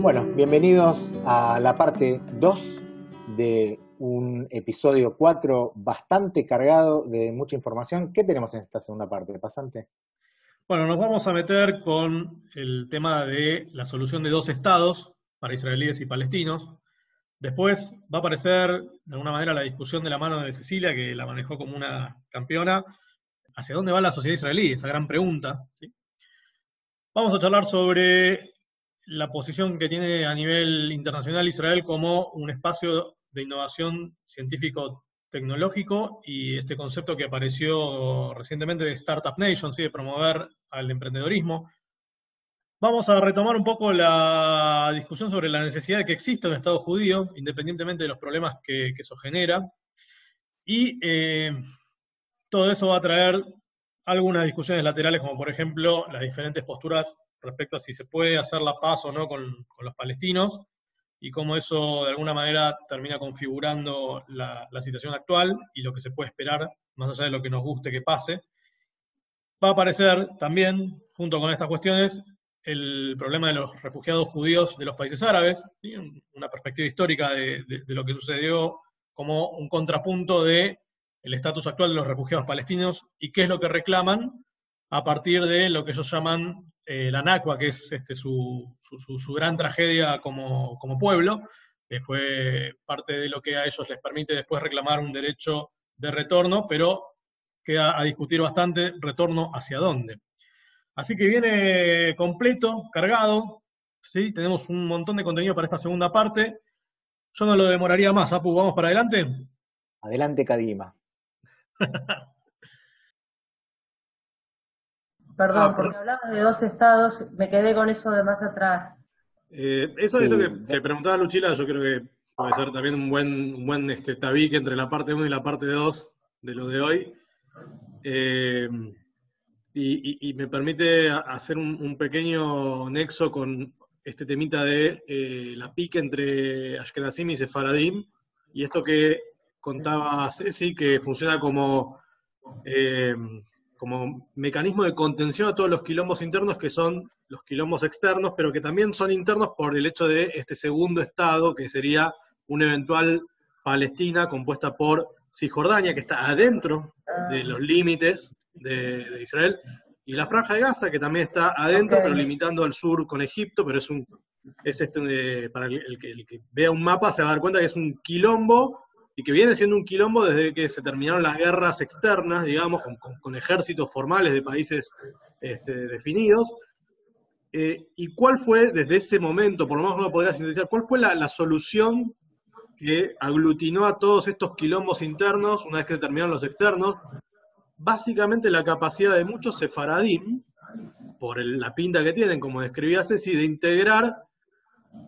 Bueno, bienvenidos a la parte 2 de un episodio 4 bastante cargado de mucha información. ¿Qué tenemos en esta segunda parte, pasante? Bueno, nos vamos a meter con el tema de la solución de dos estados para israelíes y palestinos. Después va a aparecer, de alguna manera, la discusión de la mano de Cecilia, que la manejó como una campeona. ¿Hacia dónde va la sociedad israelí? Esa gran pregunta, ¿sí? Vamos a charlar sobre la posición que tiene a nivel internacional Israel como un espacio de innovación científico-tecnológico y este concepto que apareció recientemente de Startup Nation, ¿sí? De promover al emprendedorismo. Vamos a retomar un poco la discusión sobre la necesidad de que exista un Estado judío, independientemente de los problemas que eso genera. Y todo eso va a traer algunas discusiones laterales, como por ejemplo las diferentes posturas respecto a si se puede hacer la paz o no con los palestinos, y cómo eso de alguna manera termina configurando la situación actual y lo que se puede esperar, más allá de lo que nos guste que pase. Va a aparecer también, junto con estas cuestiones, el problema de los refugiados judíos de los países árabes, ¿sí? Una perspectiva histórica de lo que sucedió como un contrapunto de el estatus actual de los refugiados palestinos y qué es lo que reclaman a partir de lo que ellos llaman la Nakba, que es su gran tragedia como pueblo, que fue parte de lo que a ellos les permite después reclamar un derecho de retorno, pero queda a discutir bastante retorno hacia dónde. Así que viene completo, cargado, ¿sí? Tenemos un montón de contenido para esta segunda parte. Yo no lo demoraría más, Apu, ¿vamos para adelante? Adelante, Kadima. Perdón, porque hablabas de dos estados, me quedé con eso de más atrás. Eso que preguntaba Luchila, yo creo que puede ser también un buen tabique entre la parte 1 y la parte 2 de lo de hoy. Y me permite hacer un pequeño nexo con este temita de la pique entre Ashkenazim y Sefaradim, y esto que contaba Ceci, que funciona como mecanismo de contención a todos los quilombos internos, que son los quilombos externos, pero que también son internos por el hecho de este segundo estado, que sería una eventual Palestina compuesta por Cisjordania, que está adentro de los límites de Israel, y la Franja de Gaza, que también está adentro, pero limitando al sur con Egipto, pero para el que vea un mapa se va a dar cuenta que es un quilombo, y que viene siendo un quilombo desde que se terminaron las guerras externas, digamos, con ejércitos formales de países definidos. ¿Y cuál fue, desde ese momento, por lo menos uno podría sintetizar, cuál fue la solución que aglutinó a todos estos quilombos internos una vez que se terminaron los externos? Básicamente la capacidad de muchos sefaradim, por la pinta que tienen, como describía Ceci, de integrar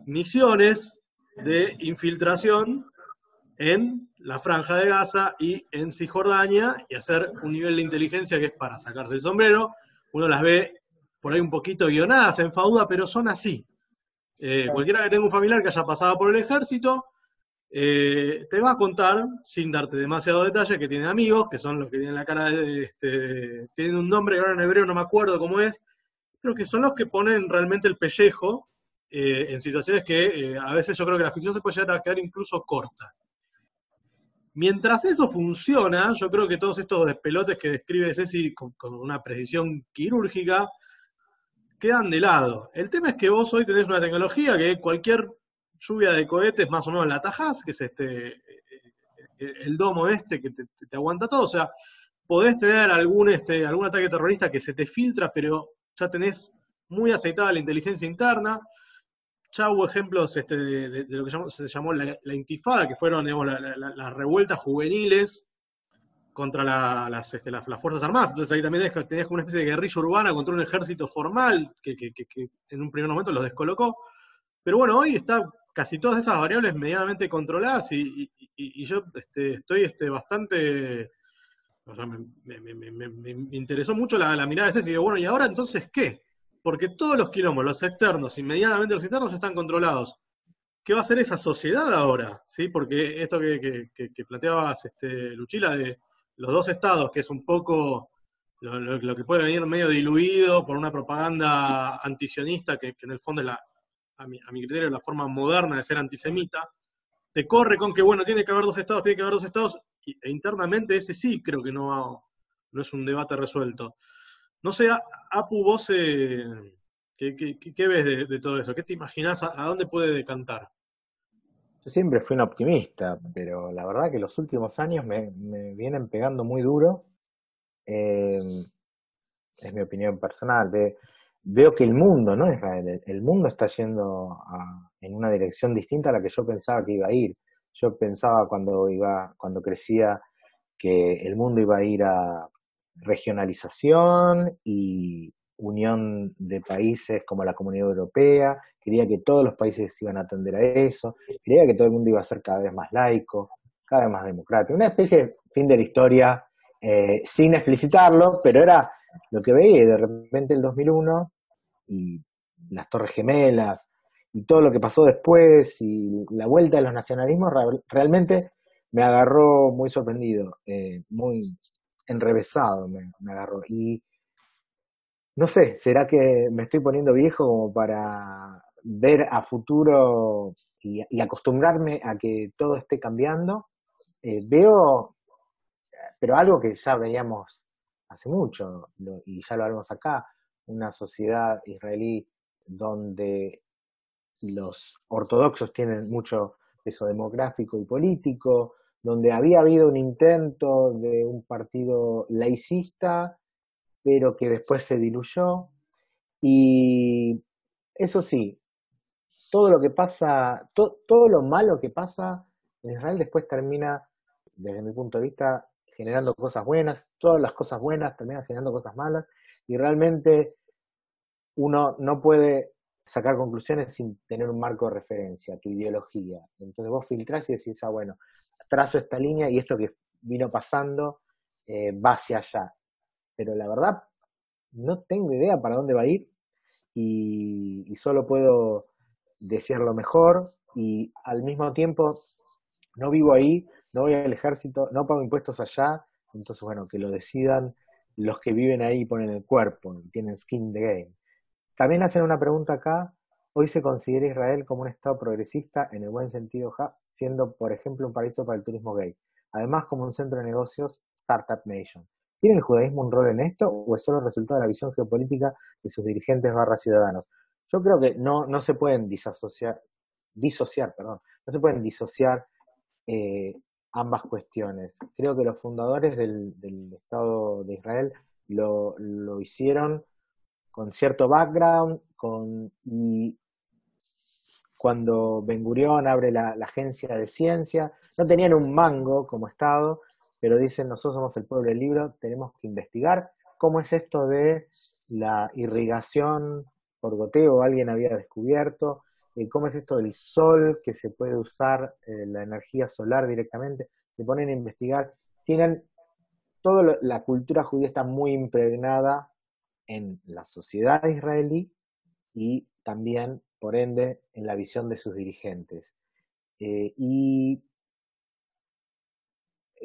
misiones de infiltración en la Franja de Gaza y en Cisjordania, y hacer un nivel de inteligencia que es para sacarse el sombrero. Uno las ve por ahí un poquito guionadas, en fauda, pero son así. Cualquiera que tenga un familiar que haya pasado por el ejército, te va a contar, sin darte demasiado detalle, que tiene amigos, que son los que tienen la cara de... tienen un nombre que ahora en hebreo no me acuerdo cómo es, pero que son los que ponen realmente el pellejo en situaciones que a veces yo creo que la ficción se puede llegar a quedar incluso corta. Mientras eso funciona, yo creo que todos estos despelotes que describe Ceci con una precisión quirúrgica quedan de lado. El tema es que vos hoy tenés una tecnología que cualquier lluvia de cohetes más o menos la atajás, que es el domo que te aguanta todo. O sea, podés tener algún ataque terrorista que se te filtra, pero ya tenés muy aceitada la inteligencia interna. Ya hubo ejemplos de lo que se llamó la Intifada, que fueron las revueltas juveniles contra las Fuerzas Armadas. Entonces ahí también tenías como una especie de guerrilla urbana contra un ejército formal que en un primer momento los descolocó. Pero bueno, hoy está casi todas esas variables medianamente controladas y yo estoy bastante... O sea, me interesó mucho la mirada de Ceci, y digo, bueno, ¿y ahora entonces qué? Porque todos los quilombos, los externos y medianamente los internos, están controlados. ¿Qué va a hacer esa sociedad ahora? ¿Sí? Porque esto que planteabas, Luchila, de los dos estados, que es un poco lo que puede venir medio diluido por una propaganda antisionista, que en el fondo es la a mi criterio, la forma moderna de ser antisemita, te corre con que, bueno, tiene que haber dos estados, tiene que haber dos estados, e internamente ese sí creo que no es un debate resuelto. No sé, Apu, vos, ¿qué ves de todo eso? ¿Qué te imaginás? ¿A dónde puede decantar? Yo siempre fui un optimista, pero la verdad que los últimos años me vienen pegando muy duro. Es mi opinión personal. Veo que el mundo, no Israel, el mundo está yendo en una dirección distinta a la que yo pensaba que iba a ir. Yo pensaba cuando crecía que el mundo iba a ir a regionalización y unión de países como la Comunidad Europea, creía que todos los países iban a atender a eso, creía que todo el mundo iba a ser cada vez más laico, cada vez más democrático, una especie de fin de la historia sin explicitarlo, pero era lo que veía, y de repente el 2001 y las Torres Gemelas y todo lo que pasó después y la vuelta de los nacionalismos realmente me agarró muy sorprendido, muy enrevesado me agarró, y no sé, ¿será que me estoy poniendo viejo como para ver a futuro y acostumbrarme a que todo esté cambiando? Veo, pero algo que ya veíamos hace mucho, y ya lo hablamos acá, una sociedad israelí donde los ortodoxos tienen mucho peso demográfico y político, donde había habido un intento de un partido laicista, pero que después se diluyó, y eso sí, todo lo que pasa, todo lo malo que pasa en Israel después termina, desde mi punto de vista, generando cosas buenas, todas las cosas buenas terminan generando cosas malas, y realmente uno no puede sacar conclusiones sin tener un marco de referencia, tu ideología. Entonces vos filtrás y decís, ah, bueno, trazo esta línea y esto que vino pasando va hacia allá. Pero la verdad, no tengo idea para dónde va a ir, y solo puedo desear lo mejor, y al mismo tiempo no vivo ahí, no voy al ejército, no pago impuestos allá, entonces bueno, que lo decidan los que viven ahí y ponen el cuerpo, y tienen skin in the game. También hacen una pregunta acá, ¿hoy se considera Israel como un estado progresista, en el buen sentido, siendo por ejemplo un paraíso para el turismo gay? Además como un centro de negocios, Startup Nation. ¿Tiene el judaísmo un rol en esto o es solo resultado de la visión geopolítica de sus dirigentes barra ciudadanos? Yo creo que no se pueden disociar ambas cuestiones. Creo que los fundadores del Estado de Israel lo hicieron con cierto background, y cuando Bengurión abre la agencia de ciencia, no tenían un mango como Estado, pero dicen, nosotros somos el pueblo del libro, tenemos que investigar cómo es esto de la irrigación por goteo, alguien había descubierto, cómo es esto del sol, que se puede usar la energía solar directamente, se ponen a investigar, tienen, toda la cultura judía está muy impregnada en la sociedad israelí, y también, por ende, en la visión de sus dirigentes. Y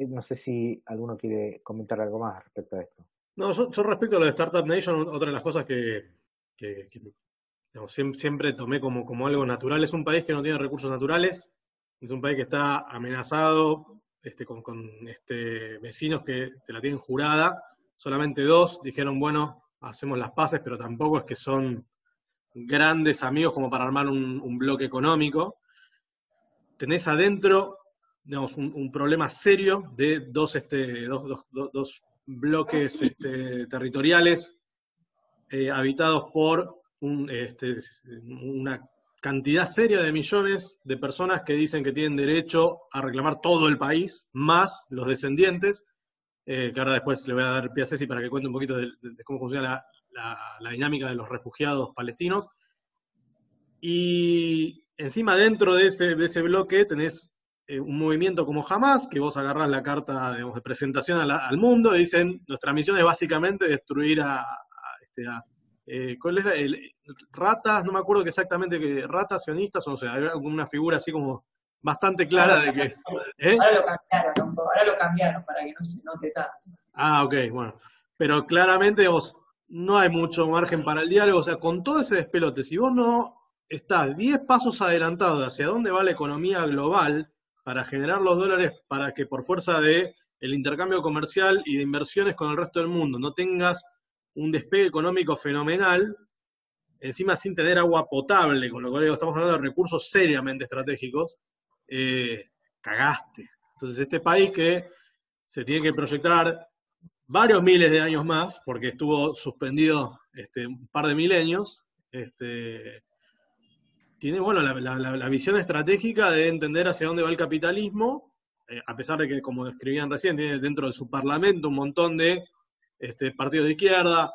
no sé si alguno quiere comentar algo más respecto a esto. No, yo respecto a lo de Startup Nation, otra de las cosas que digamos, siempre tomé como algo natural, es un país que no tiene recursos naturales, es un país que está amenazado con vecinos que te la tienen jurada, solamente dos dijeron, bueno, hacemos las paces, pero tampoco es que son grandes amigos como para armar un bloque económico. Tenés adentro, digamos, un problema serio de dos bloques territoriales habitados por una cantidad seria de millones de personas que dicen que tienen derecho a reclamar todo el país, más los descendientes, que ahora después le voy a dar pie a Ceci para que cuente un poquito de cómo funciona la dinámica de los refugiados palestinos. Y encima dentro de ese bloque tenés un movimiento como Hamas, que vos agarrás la carta, digamos, de presentación al mundo y dicen, nuestra misión es básicamente destruir ¿cuál era? Ratas, no me acuerdo exactamente, que ratas sionistas, o sea, hay una figura así como bastante clara de que... Ahora lo cambiaron para que no se note tanto. Ah, ok, bueno. Pero claramente, digamos, no hay mucho margen para el diálogo, o sea, con todo ese despelote, si vos no está 10 pasos adelantado de hacia dónde va la economía global para generar los dólares para que por fuerza de el intercambio comercial y de inversiones con el resto del mundo no tengas un despegue económico fenomenal, encima sin tener agua potable, con lo cual estamos hablando de recursos seriamente estratégicos, cagaste. Entonces este país que se tiene que proyectar varios miles de años más, porque estuvo suspendido un par de milenios, tiene bueno la visión estratégica de entender hacia dónde va el capitalismo, a pesar de que, como describían recién, tiene dentro de su parlamento un montón de partidos de izquierda,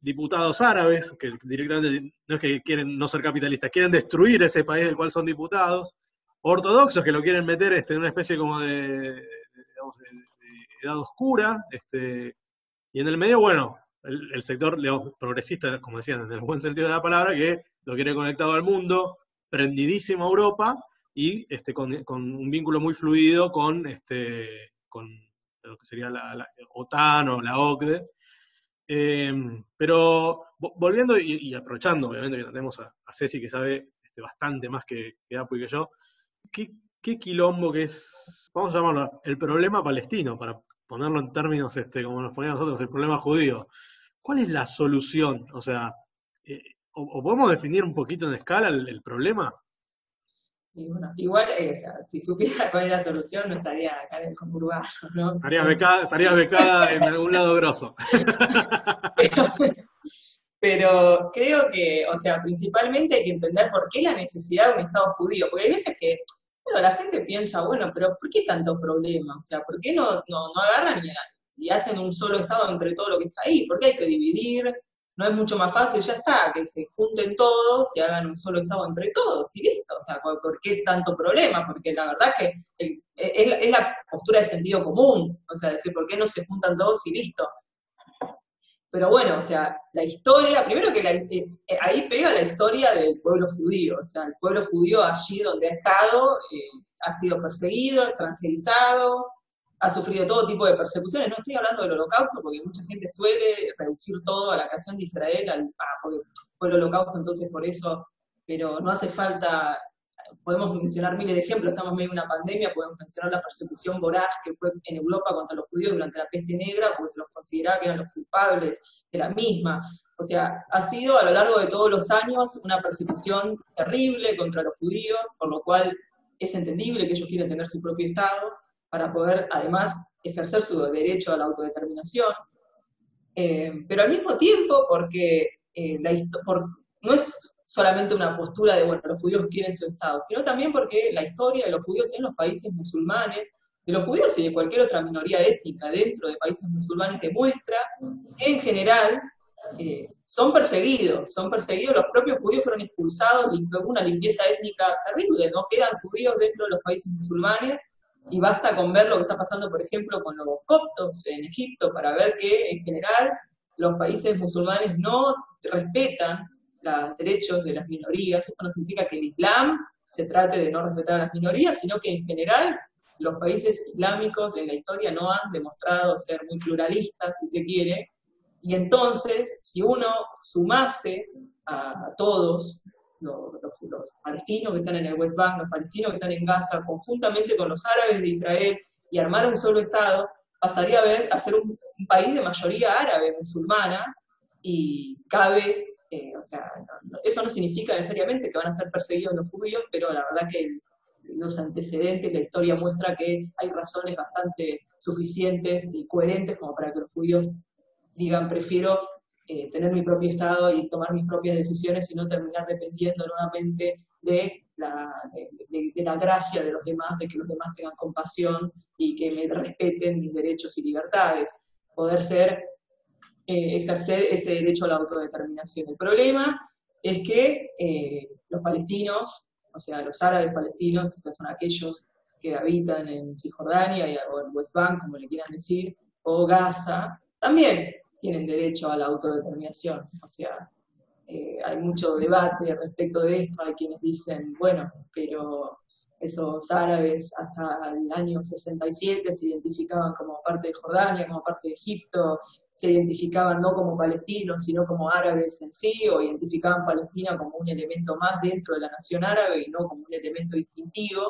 diputados árabes, que directamente no es que quieren no ser capitalistas, quieren destruir ese país del cual son diputados, ortodoxos que lo quieren meter en una especie como de, digamos, de edad oscura, y en el medio, bueno, el sector progresista, como decían, en el buen sentido de la palabra, que lo quiere conectado al mundo, prendidísimo a Europa, y con un vínculo muy fluido con lo que sería la OTAN o la OCDE. Pero volviendo y aprovechando, obviamente, que tenemos a Ceci, que sabe bastante más que Apu y que yo, ¿qué quilombo que es, vamos a llamarlo, el problema palestino, para ponerlo en términos como nos ponían nosotros, el problema judío? ¿Cuál es la solución? O sea, ¿o podemos definir un poquito en escala el problema? Y bueno, igual, si supiera cuál es la solución, no estaría acá en el Uruguay, ¿no? Estarías becada en algún lado grosso. Pero creo que, o sea, principalmente hay que entender por qué la necesidad de un Estado judío. Porque hay veces que, bueno, la gente piensa, bueno, pero ¿por qué tanto problema? O sea, ¿por qué no agarran y hacen un solo Estado entre todo lo que está ahí? ¿Por qué hay que dividir? No es mucho más fácil, ya está, que se junten todos y hagan un solo Estado entre todos, y listo. O sea, ¿por qué tanto problema? Porque la verdad que es la postura de sentido común. O sea, decir, ¿por qué no se juntan todos y listo? Pero bueno, o sea, la historia, primero que ahí pega la historia del pueblo judío, o sea, el pueblo judío allí donde ha estado, ha sido perseguido, extranjerizado, ha sufrido todo tipo de persecuciones. No estoy hablando del holocausto, porque mucha gente suele reducir todo a la creación de Israel, porque fue el holocausto, entonces por eso, pero no hace falta, podemos mencionar miles de ejemplos, estamos medio en una pandemia, podemos mencionar la persecución voraz que fue en Europa contra los judíos durante la peste negra, porque se los consideraba que eran los culpables de la misma. O sea, ha sido a lo largo de todos los años una persecución terrible contra los judíos, por lo cual es entendible que ellos quieren tener su propio Estado, para poder además ejercer su derecho a la autodeterminación. Pero al mismo tiempo, porque no es solamente una postura de, bueno, los judíos quieren su Estado, sino también porque la historia de los judíos en los países musulmanes, de los judíos y de cualquier otra minoría étnica dentro de países musulmanes, demuestra que en general son perseguidos, los propios judíos fueron expulsados, una limpieza étnica terrible, no quedan judíos dentro de los países musulmanes, y basta con ver lo que está pasando, por ejemplo, con los coptos en Egipto, para ver que en general los países musulmanes no respetan los derechos de las minorías. Esto no significa que el Islam se trate de no respetar a las minorías, sino que en general los países islámicos en la historia no han demostrado ser muy pluralistas, si se quiere, y entonces, si uno sumase a todos los palestinos que están en el West Bank, los palestinos que están en Gaza, conjuntamente con los árabes de Israel, y armar un solo Estado, pasaría a ser un país de mayoría árabe, musulmana, y cabe... o sea, eso no significa necesariamente que van a ser perseguidos los judíos, pero la verdad que los antecedentes, la historia muestra que hay razones bastante suficientes y coherentes como para que los judíos digan, prefiero tener mi propio Estado y tomar mis propias decisiones y no terminar dependiendo nuevamente de la gracia de los demás, de que los demás tengan compasión y que me respeten mis derechos y libertades, poder ser... ejercer ese derecho a la autodeterminación. El problema es que los palestinos, o sea, los árabes palestinos, que son aquellos que habitan en Cisjordania o en West Bank, como le quieran decir, o Gaza, también tienen derecho a la autodeterminación. O sea, hay mucho debate respecto de esto, hay quienes dicen, bueno, pero esos árabes hasta el año 67 se identificaban como parte de Jordania, como parte de Egipto, se identificaban no como palestinos, sino como árabes en sí, o identificaban Palestina como un elemento más dentro de la nación árabe y no como un elemento distintivo.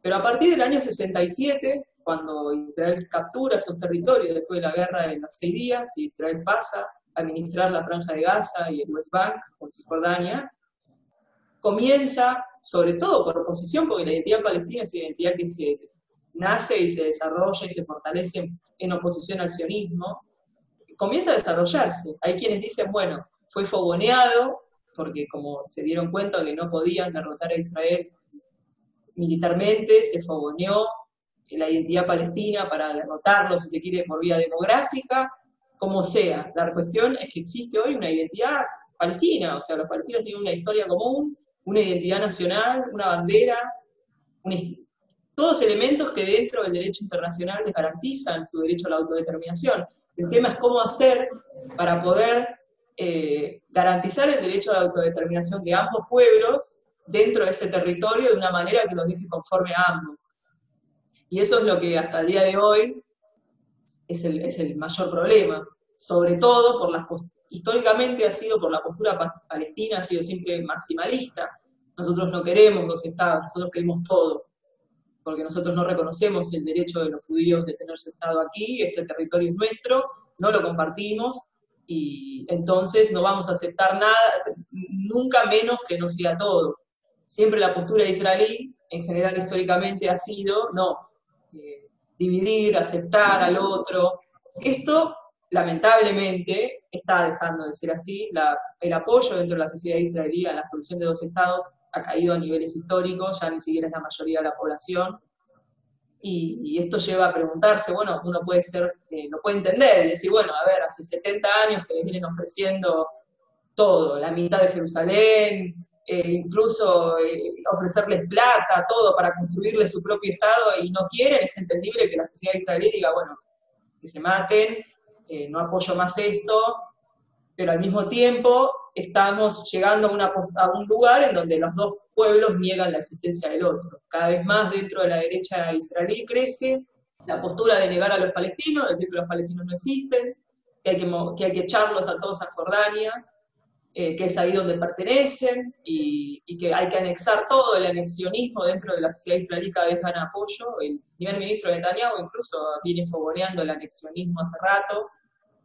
Pero a partir del año 67, cuando Israel captura esos territorios después de la guerra de los 6 días, y Israel pasa a administrar la Franja de Gaza y el West Bank, con Cisjordania, comienza, sobre todo por oposición, porque la identidad palestina es una identidad que se nace y se desarrolla y se fortalece en oposición al sionismo, comienza a desarrollarse. Hay quienes dicen, bueno, fue fogoneado, porque como se dieron cuenta que no podían derrotar a Israel militarmente, se fogoneó la identidad palestina para derrotarlo, si se quiere, por vía demográfica, como sea. La cuestión es que existe hoy una identidad palestina, o sea, los palestinos tienen una historia común, una identidad nacional, una bandera, todos elementos que dentro del derecho internacional les garantizan su derecho a la autodeterminación. El tema es cómo hacer para poder garantizar el derecho a la autodeterminación de ambos pueblos dentro de ese territorio de una manera que los deje conforme a ambos. Y eso es lo que hasta el día de hoy es el mayor problema, sobre todo por las posturas. Históricamente ha sido por la postura palestina, ha sido siempre maximalista. Nosotros no queremos dos estados, nosotros queremos todo, porque nosotros no reconocemos el derecho de los judíos de tener su estado aquí, este territorio es nuestro, no lo compartimos, y entonces no vamos a aceptar nada, nunca menos que no sea todo. Siempre la postura israelí, en general históricamente, ha sido, dividir, aceptar al otro. Esto, lamentablemente, está dejando de ser así. El apoyo dentro de la sociedad israelí a la solución de dos estados ha caído a niveles históricos, ya ni siquiera es la mayoría de la población, y esto lleva a preguntarse, bueno, uno puede ser, no puede entender, y decir, bueno, a ver, hace 70 años que les vienen ofreciendo todo, la mitad de Jerusalén, ofrecerles plata, todo, para construirles su propio estado, y no quieren, es entendible que la sociedad israelí diga, bueno, que se maten, no apoyo más esto, pero al mismo tiempo estamos llegando a un lugar en donde los dos pueblos niegan la existencia del otro. Cada vez más dentro de la derecha israelí crece la postura de negar a los palestinos, decir que los palestinos no existen, que hay que echarlos a todos a Jordania, que es ahí donde pertenecen, y que hay que anexar todo. El anexionismo dentro de la sociedad israelí cada vez gana apoyo. El primer ministro Netanyahu incluso viene fogoneando el anexionismo hace rato.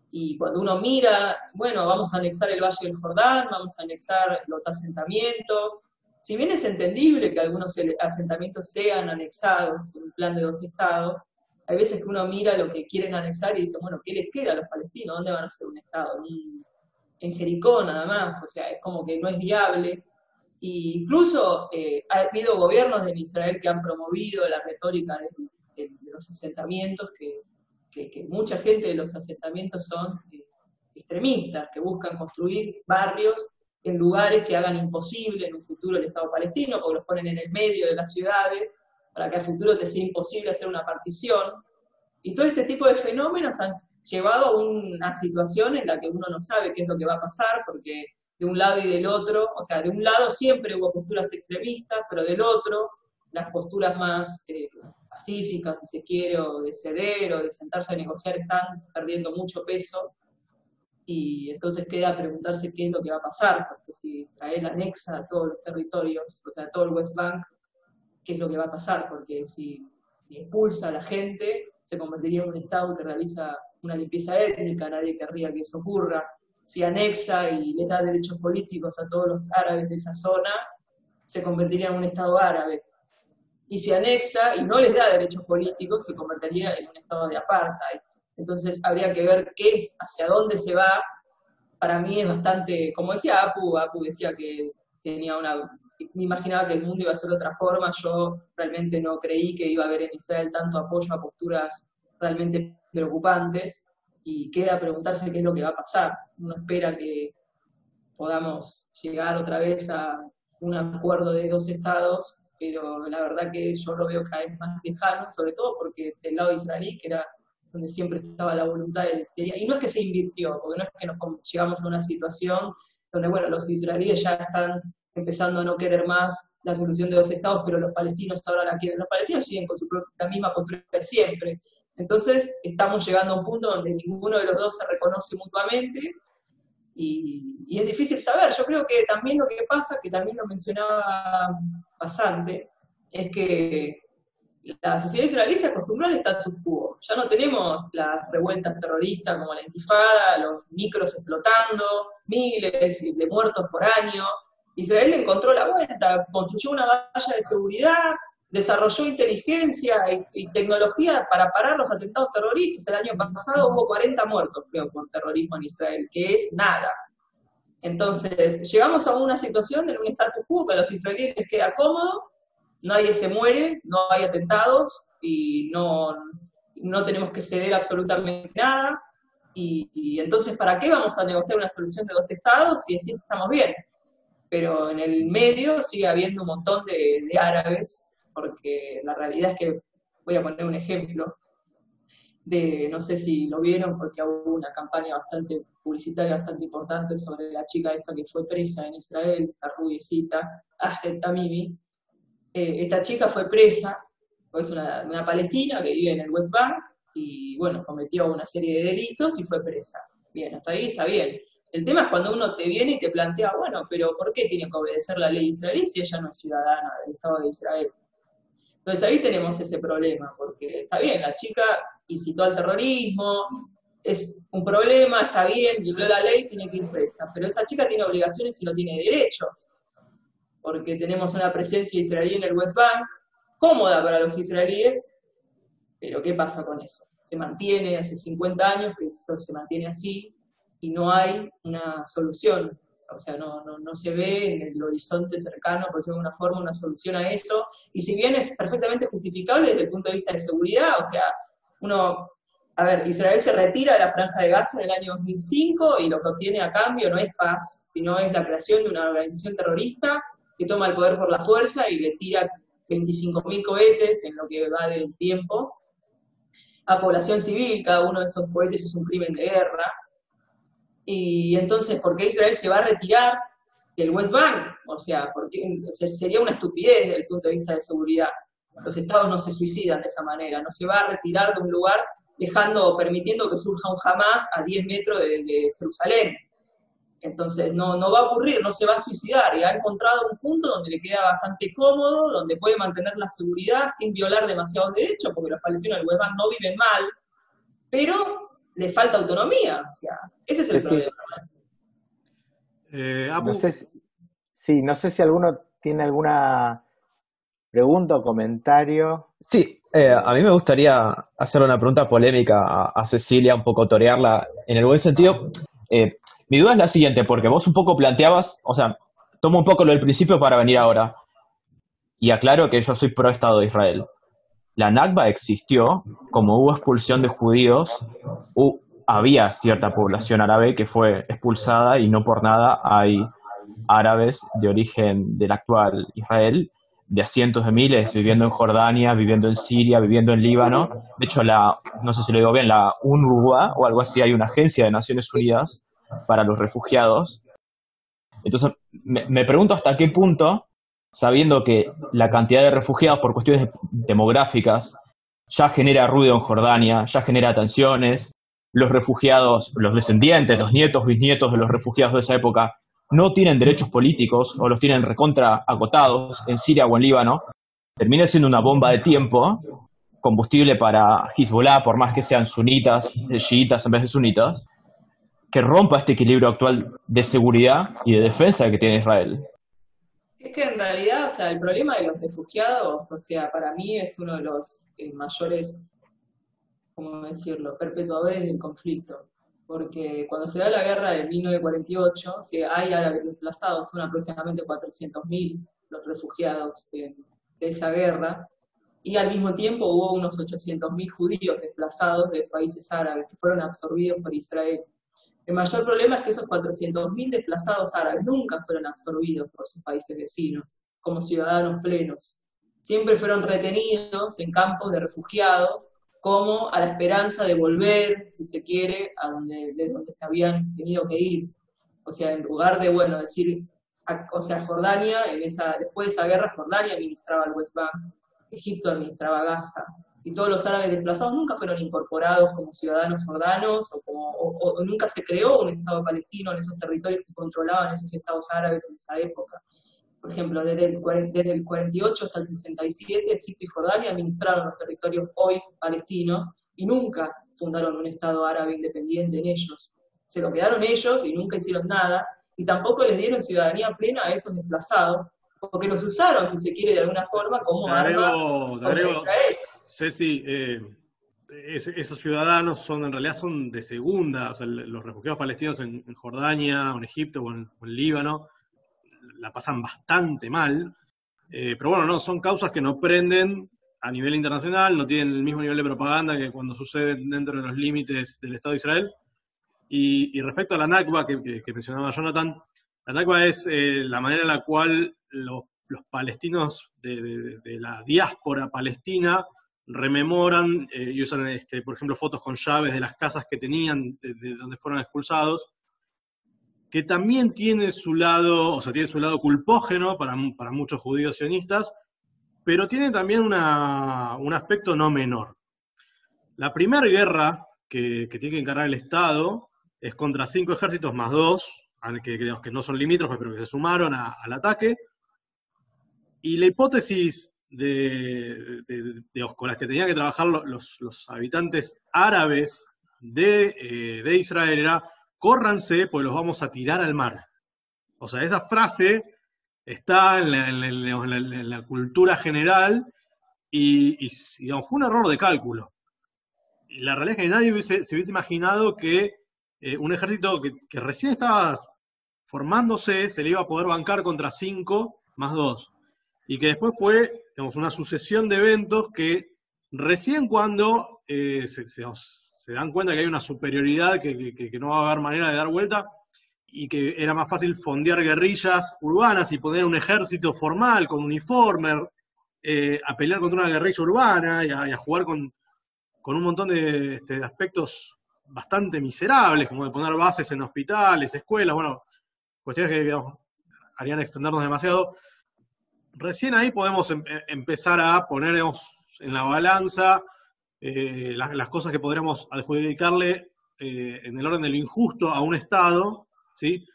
Y cuando uno mira, bueno, vamos a anexar el Valle del Jordán, vamos a anexar los asentamientos. Si bien es entendible que algunos asentamientos sean anexados en un plan de dos estados, hay veces que uno mira lo que quieren anexar y dice, bueno, ¿qué les queda a los palestinos? ¿Dónde van a hacer un estado? En Jericó nada más, o sea, es como que no es viable. E incluso ha habido gobiernos en Israel que han promovido la retórica de los asentamientos, que mucha gente de los asentamientos son extremistas, que buscan construir barrios en lugares que hagan imposible en un futuro el Estado palestino, porque los ponen en el medio de las ciudades, para que a futuro te sea imposible hacer una partición. Y todo este tipo de fenómenos han llevado a una situación en la que uno no sabe qué es lo que va a pasar, porque de un lado y del otro, o sea, de un lado siempre hubo posturas extremistas, pero del otro, las posturas más pacíficas, si se quiere, o de ceder, o de sentarse a negociar, están perdiendo mucho peso, y entonces queda preguntarse qué es lo que va a pasar, porque si Israel anexa a todos los territorios, a todo el West Bank, qué es lo que va a pasar, porque si expulsa a la gente, se convertiría en un Estado que realiza una limpieza étnica, nadie querría que eso ocurra. Si anexa y le da derechos políticos a todos los árabes de esa zona, se convertiría en un Estado árabe. Y se anexa y no les da derechos políticos, se convertiría en un estado de apartheid. Entonces habría que ver qué es, hacia dónde se va. Para mí es bastante, como decía Apu decía que tenía me imaginaba que el mundo iba a ser de otra forma, yo realmente no creí que iba a haber en Israel tanto apoyo a posturas realmente preocupantes, y queda preguntarse qué es lo que va a pasar. Uno espera que podamos llegar otra vez a un acuerdo de dos estados, pero la verdad que yo lo veo cada vez más lejano, sobre todo porque del lado israelí, que era donde siempre estaba la voluntad, y no es que se invirtió, porque no es que nos llegamos a una situación donde, bueno, los israelíes ya están empezando a no querer más la solución de dos estados, pero los palestinos ahora la quieren. Los palestinos siguen con la misma postura de siempre, Entonces estamos llegando a un punto donde ninguno de los dos se reconoce mutuamente y es difícil saber. Yo creo que también lo que pasa, que también lo mencionaba bastante, es que la sociedad israelí se acostumbró al status quo. Ya no tenemos las revueltas terroristas como la Intifada, los micros explotando, miles de muertos por año. Israel encontró la vuelta, construyó una valla de seguridad, desarrolló inteligencia y tecnología para parar los atentados terroristas. El año pasado hubo 40 muertos, creo, por terrorismo en Israel, que es nada. Entonces, llegamos a una situación en un status quo que a los israelíes les queda cómodo, nadie se muere, no hay atentados, y no tenemos que ceder absolutamente nada, y entonces, ¿para qué vamos a negociar una solución de dos estados si así estamos bien? Pero en el medio sigue habiendo un montón de árabes, porque la realidad es que, voy a poner un ejemplo, no sé si lo vieron, porque hubo una campaña bastante publicitaria, bastante importante, sobre la chica esta que fue presa en Israel, la rubiecita, Ahed Tamimi. Esta chica fue presa, es una palestina que vive en el West Bank, y bueno, cometió una serie de delitos y fue presa. Bien, hasta ahí está bien. El tema es cuando uno te viene y te plantea, bueno, pero ¿por qué tiene que obedecer la ley israelí si ella no es ciudadana del Estado de Israel? Entonces ahí tenemos ese problema, porque está bien, la chica incitó al terrorismo, es un problema, está bien, violó la ley, tiene que ir presa, pero esa chica tiene obligaciones y no tiene derechos, porque tenemos una presencia israelí en el West Bank, cómoda para los israelíes, pero ¿qué pasa con eso? Se mantiene hace 50 años, que eso se mantiene así, y no hay una solución, o sea, no se ve en el horizonte cercano, por decirlo de alguna forma, una solución a eso, y si bien es perfectamente justificable desde el punto de vista de seguridad, o sea, Israel se retira de la Franja de Gaza en el año 2005, y lo que obtiene a cambio no es paz, sino es la creación de una organización terrorista que toma el poder por la fuerza y le tira 25.000 cohetes en lo que va del tiempo a población civil, cada uno de esos cohetes es un crimen de guerra. Y entonces, ¿por qué Israel se va a retirar del West Bank? O sea, sería una estupidez desde el punto de vista de seguridad. Los estados no se suicidan de esa manera, no se va a retirar de un lugar permitiendo que surja un Hamas a 10 metros de Jerusalén. Entonces, no va a ocurrir, no se va a suicidar, y ha encontrado un punto donde le queda bastante cómodo, donde puede mantener la seguridad sin violar demasiados derechos, porque los palestinos del West Bank no viven mal, pero le falta autonomía, o sea, ese es el problema. No sé si alguno tiene alguna pregunta o comentario. Sí, a mí me gustaría hacer una pregunta polémica a Cecilia, un poco torearla en el buen sentido. Mi duda es la siguiente, porque vos un poco planteabas, o sea, tomo un poco lo del principio para venir ahora, y aclaro que yo soy pro Estado de Israel. La Nakba existió, como hubo expulsión de judíos, había cierta población árabe que fue expulsada y no por nada hay árabes de origen del actual Israel, de a cientos de miles, viviendo en Jordania, viviendo en Siria, viviendo en Líbano. De hecho, no sé si lo digo bien, la UNRWA o algo así, hay una agencia de Naciones Unidas para los refugiados. Entonces, me pregunto hasta qué punto, sabiendo que la cantidad de refugiados por cuestiones demográficas ya genera ruido en Jordania, ya genera tensiones, los refugiados, los descendientes, los nietos, bisnietos de los refugiados de esa época no tienen derechos políticos o los tienen recontra agotados en Siria o en Líbano, termina siendo una bomba de tiempo, combustible para Hezbollah, por más que sean sunitas, chiitas en vez de sunitas, que rompa este equilibrio actual de seguridad y de defensa que tiene Israel. Es que en realidad, o sea, el problema de los refugiados, o sea, para mí es uno de los mayores, ¿cómo decirlo?, perpetuadores del conflicto. Porque cuando se da la guerra de 1948, o sea, hay árabes desplazados, son aproximadamente 400.000 los refugiados de esa guerra, y al mismo tiempo hubo unos 800.000 judíos desplazados de países árabes que fueron absorbidos por Israel. El mayor problema es que esos 400.000 desplazados árabes nunca fueron absorbidos por sus países vecinos, como ciudadanos plenos. Siempre fueron retenidos en campos de refugiados, como a la esperanza de volver, si se quiere, de donde se habían tenido que ir. O sea, en lugar de, Jordania, después de esa guerra, Jordania administraba el West Bank, Egipto administraba Gaza, y todos los árabes desplazados nunca fueron incorporados como ciudadanos jordanos, o nunca se creó un Estado palestino en esos territorios que controlaban esos estados árabes en esa época. Por ejemplo, desde el 48 hasta el 67, Egipto y Jordania administraron los territorios hoy palestinos, y nunca fundaron un Estado árabe independiente en ellos. Se lo quedaron ellos y nunca hicieron nada, y tampoco les dieron ciudadanía plena a esos desplazados, porque los usaron, si se quiere, de alguna forma, como arma. Te agrego, Ceci, esos ciudadanos en realidad son de segunda, o sea, los refugiados palestinos en Jordania, o en Egipto, o en Líbano, la pasan bastante mal, pero bueno, no, son causas que no prenden a nivel internacional, no tienen el mismo nivel de propaganda que cuando sucede dentro de los límites del Estado de Israel. Y respecto a la Nakba que mencionaba Jonathan, la Nakba es la manera en la cual los palestinos de la diáspora palestina rememoran y usan, por ejemplo, fotos con llaves de las casas que tenían, de donde fueron expulsados, que también tiene su lado, tiene su lado culpógeno para muchos judíos sionistas, pero tiene también un aspecto no menor. La primera guerra que tiene que encarar el Estado es contra 5 ejércitos más 2, que no son limítrofes, pero que se sumaron al ataque, y la hipótesis con las que tenían que trabajar los habitantes árabes de Israel era: córranse, pues los vamos a tirar al mar. O sea, esa frase está en la cultura general y digamos, fue un error de cálculo. Y la realidad es que nadie se hubiese imaginado que un ejército que recién estaba formándose se le iba a poder bancar contra 5 más 2. Y que después fue, digamos, una sucesión de eventos que recién cuando se dan cuenta que hay una superioridad que no va a haber manera de dar vuelta, y que era más fácil fondear guerrillas urbanas y poner un ejército formal con uniforme a pelear contra una guerrilla urbana y a jugar con un montón de aspectos bastante miserables, como de poner bases en hospitales, escuelas, bueno, cuestiones que, digamos, harían extendernos demasiado. Recién ahí podemos empezar a poner, digamos, en la balanza las cosas que podríamos adjudicarle en el orden de lo injusto a un Estado, ¿sí?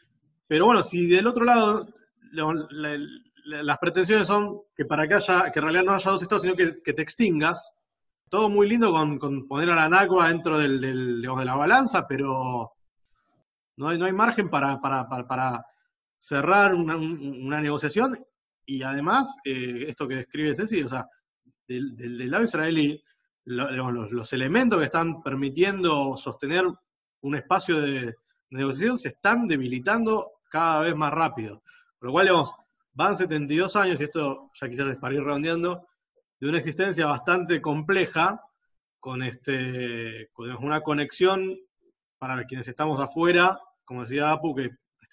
Pero bueno, si del otro lado las pretensiones son que para que en realidad no haya 2 Estados, sino que te extingas, todo muy lindo con poner a la Nakba dentro de la balanza, pero no hay margen para cerrar una negociación. Y además, esto que describe Ceci, o sea, del lado israelí, los elementos que están permitiendo sostener un espacio de negociación se están debilitando cada vez más rápido. Por lo cual, digamos, van 72 años, y esto ya quizás es para ir redondeando, de una existencia bastante compleja, con una conexión para quienes estamos afuera, como decía Apu, que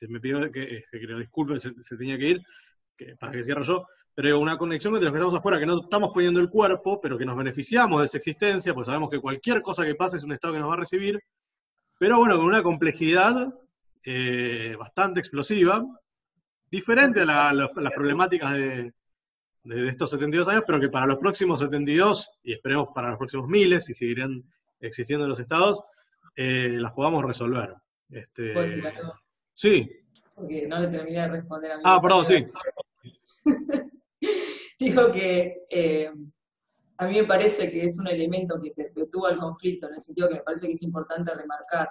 me pidió que lo disculpe, se tenía que ir, para que cierre yo, pero una conexión entre los que estamos afuera, que no estamos poniendo el cuerpo, pero que nos beneficiamos de esa existencia, pues sabemos que cualquier cosa que pase es un Estado que nos va a recibir, pero bueno, con una complejidad bastante explosiva, diferente a las problemáticas de estos 72 años, pero que para los próximos 72, y esperemos para los próximos miles, y seguirán existiendo los Estados, las podamos resolver. ¿Puedo decir algo? Sí. Porque no le terminé de responder a mí. Ah, perdón, sí. Dijo que a mí me parece que es un elemento que perpetúa el conflicto, en el sentido que me parece que es importante remarcar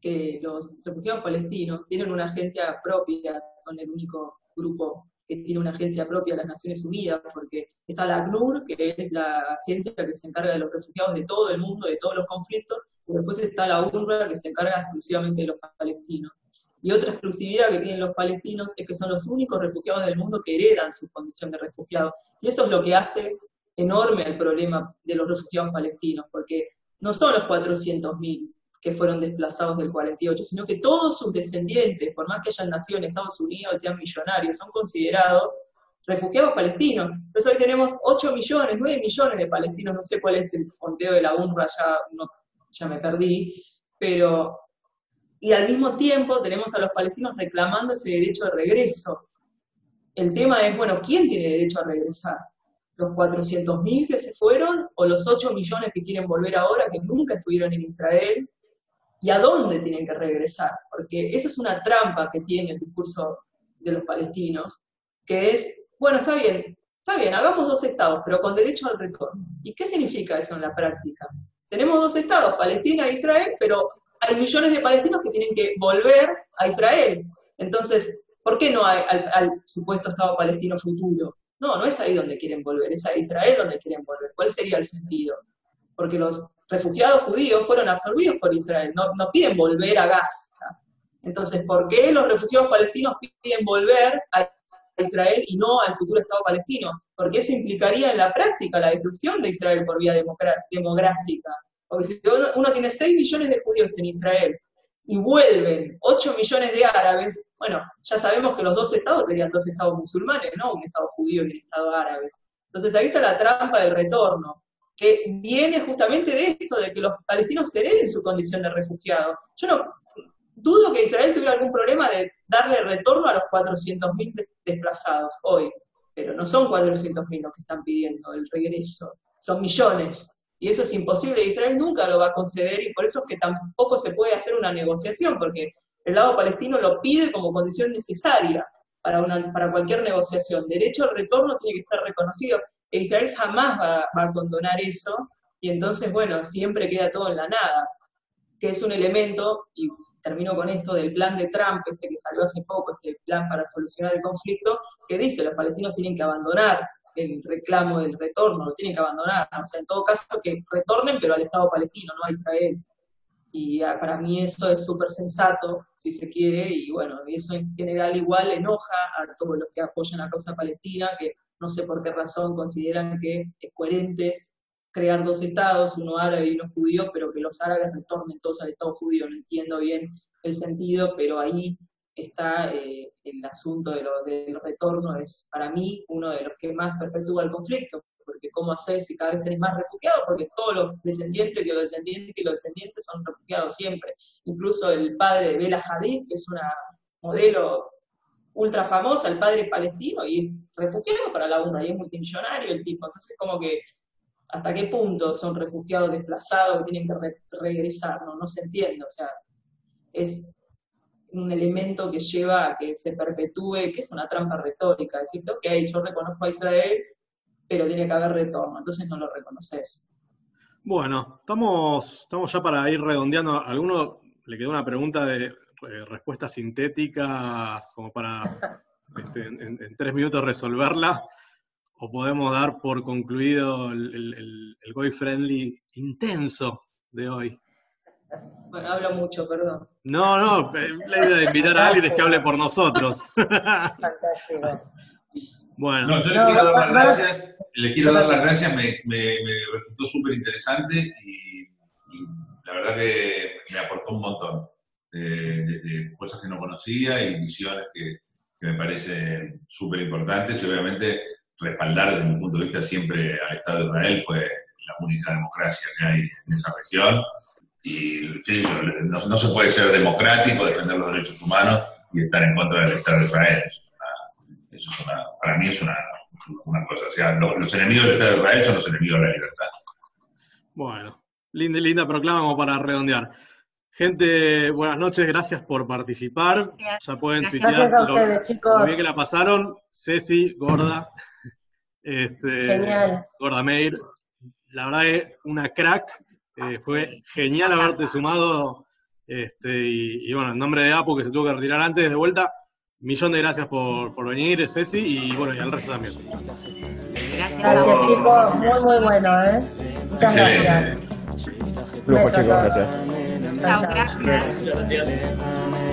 que los refugiados palestinos tienen una agencia propia, son el único grupo que tiene una agencia propia de las Naciones Unidas, porque está la ACNUR, que es la agencia que se encarga de los refugiados de todo el mundo, de todos los conflictos, y después está la UNRWA, que se encarga exclusivamente de los palestinos. Y otra exclusividad que tienen los palestinos es que son los únicos refugiados del mundo que heredan su condición de refugiado. Y eso es lo que hace enorme el problema de los refugiados palestinos, porque no son los 400.000 que fueron desplazados del 48, sino que todos sus descendientes, por más que hayan nacido en Estados Unidos, sean millonarios, son considerados refugiados palestinos. Entonces hoy tenemos 8 millones, 9 millones de palestinos, no sé cuál es el conteo de la UNRWA, ya me perdí, pero... Y al mismo tiempo tenemos a los palestinos reclamando ese derecho de regreso. El tema es, bueno, ¿quién tiene derecho a regresar? los 400.000 que se fueron o los 8 millones que quieren volver ahora, que nunca estuvieron en Israel, y a dónde tienen que regresar, porque esa es una trampa que tiene el discurso de los palestinos, que es, bueno, está bien, hagamos 2 estados, pero con derecho al retorno. ¿Y qué significa eso en la práctica? Tenemos 2 estados, Palestina e Israel, pero hay millones de palestinos que tienen que volver a Israel. Entonces, ¿por qué no hay al supuesto Estado palestino futuro? No, no es ahí donde quieren volver, es a Israel donde quieren volver. ¿Cuál sería el sentido? Porque los refugiados judíos fueron absorbidos por Israel, no piden volver a Gaza. Entonces, ¿por qué los refugiados palestinos piden volver a Israel y no al futuro Estado palestino? Porque eso implicaría en la práctica la destrucción de Israel por vía demográfica. Porque si uno tiene 6 millones de judíos en Israel y vuelven 8 millones de árabes, bueno, ya sabemos que los 2 estados serían 2 estados musulmanes, ¿no? Un Estado judío y un Estado árabe. Entonces ahí está la trampa del retorno, que viene justamente de esto, de que los palestinos hereden su condición de refugiados. Yo no dudo que Israel tuviera algún problema de darle retorno a los 400.000 desplazados hoy, pero no son 400.000 los que están pidiendo el regreso, son millones. Y eso es imposible, Israel nunca lo va a conceder, y por eso es que tampoco se puede hacer una negociación, porque el lado palestino lo pide como condición necesaria para cualquier negociación. Derecho al retorno tiene que estar reconocido, e Israel jamás va a condonar eso, y entonces, bueno, siempre queda todo en la nada, que es un elemento, y termino con esto, del plan de Trump, que salió hace poco, este plan para solucionar el conflicto, que dice, los palestinos tienen que abandonar el reclamo del retorno, lo tienen que abandonar, o sea, en todo caso que retornen, pero al Estado palestino, no a Israel. Y para mí eso es súper sensato, si se quiere, y bueno, eso en general igual enoja a todos los que apoyan la causa palestina, que no sé por qué razón consideran que es coherente crear 2 estados, uno árabe y uno judío, pero que los árabes retornen todos al Estado judío. No entiendo bien el sentido, pero ahí está el asunto del retorno, es para mí uno de los que más perpetúa el conflicto, porque ¿cómo hacés si cada vez tenés más refugiados? Porque todos los descendientes y los descendientes y los descendientes son refugiados siempre. Incluso el padre de Bella Hadid, que es una modelo ultra famosa, el padre es palestino y es refugiado para la UNRWA y es multimillonario el tipo. Entonces como que, ¿hasta qué punto son refugiados desplazados que tienen que regresar? No se entiende, o sea, es un elemento que lleva a que se perpetúe, que es una trampa retórica, es decir, ok, yo reconozco a Israel, pero tiene que haber retorno, entonces no lo reconoces. Bueno, estamos ya para ir redondeando. ¿A alguno le quedó una pregunta de respuesta sintética, como para en 3 minutos resolverla? ¿O podemos dar por concluido el Goy Friendly intenso de hoy? Bueno, hablo mucho, perdón. No, la idea de invitar a alguien es que hable por nosotros. Fantástico. Bueno. No, yo le quiero dar las gracias. Me resultó súper interesante y la verdad que me aportó un montón. Desde cosas que no conocía y visiones que me parecen súper importantes. Y obviamente respaldar desde mi punto de vista siempre al Estado de Israel fue la única democracia que hay en esa región. Y no se puede ser democrático, defender los derechos humanos y estar en contra del Estado de Israel. Para mí es una cosa. O sea, los enemigos del Estado de Israel son los enemigos de la libertad. Bueno, linda proclama como para redondear. Gente, buenas noches, gracias por participar. Gracias. Ya pueden tuitear. Gracias a ustedes, chicos. Lo bien que la pasaron. Ceci, Gorda. Genial. Gorda Meir. La verdad es una crack. Fue genial haberte sumado, y bueno, en nombre de Apo, que se tuvo que retirar antes de vuelta, millón de gracias por venir, Ceci, y bueno, y al resto también. Gracias, chicos, muy bueno, Muchas gracias. Luego, chicos, gracias. Chao, gracias.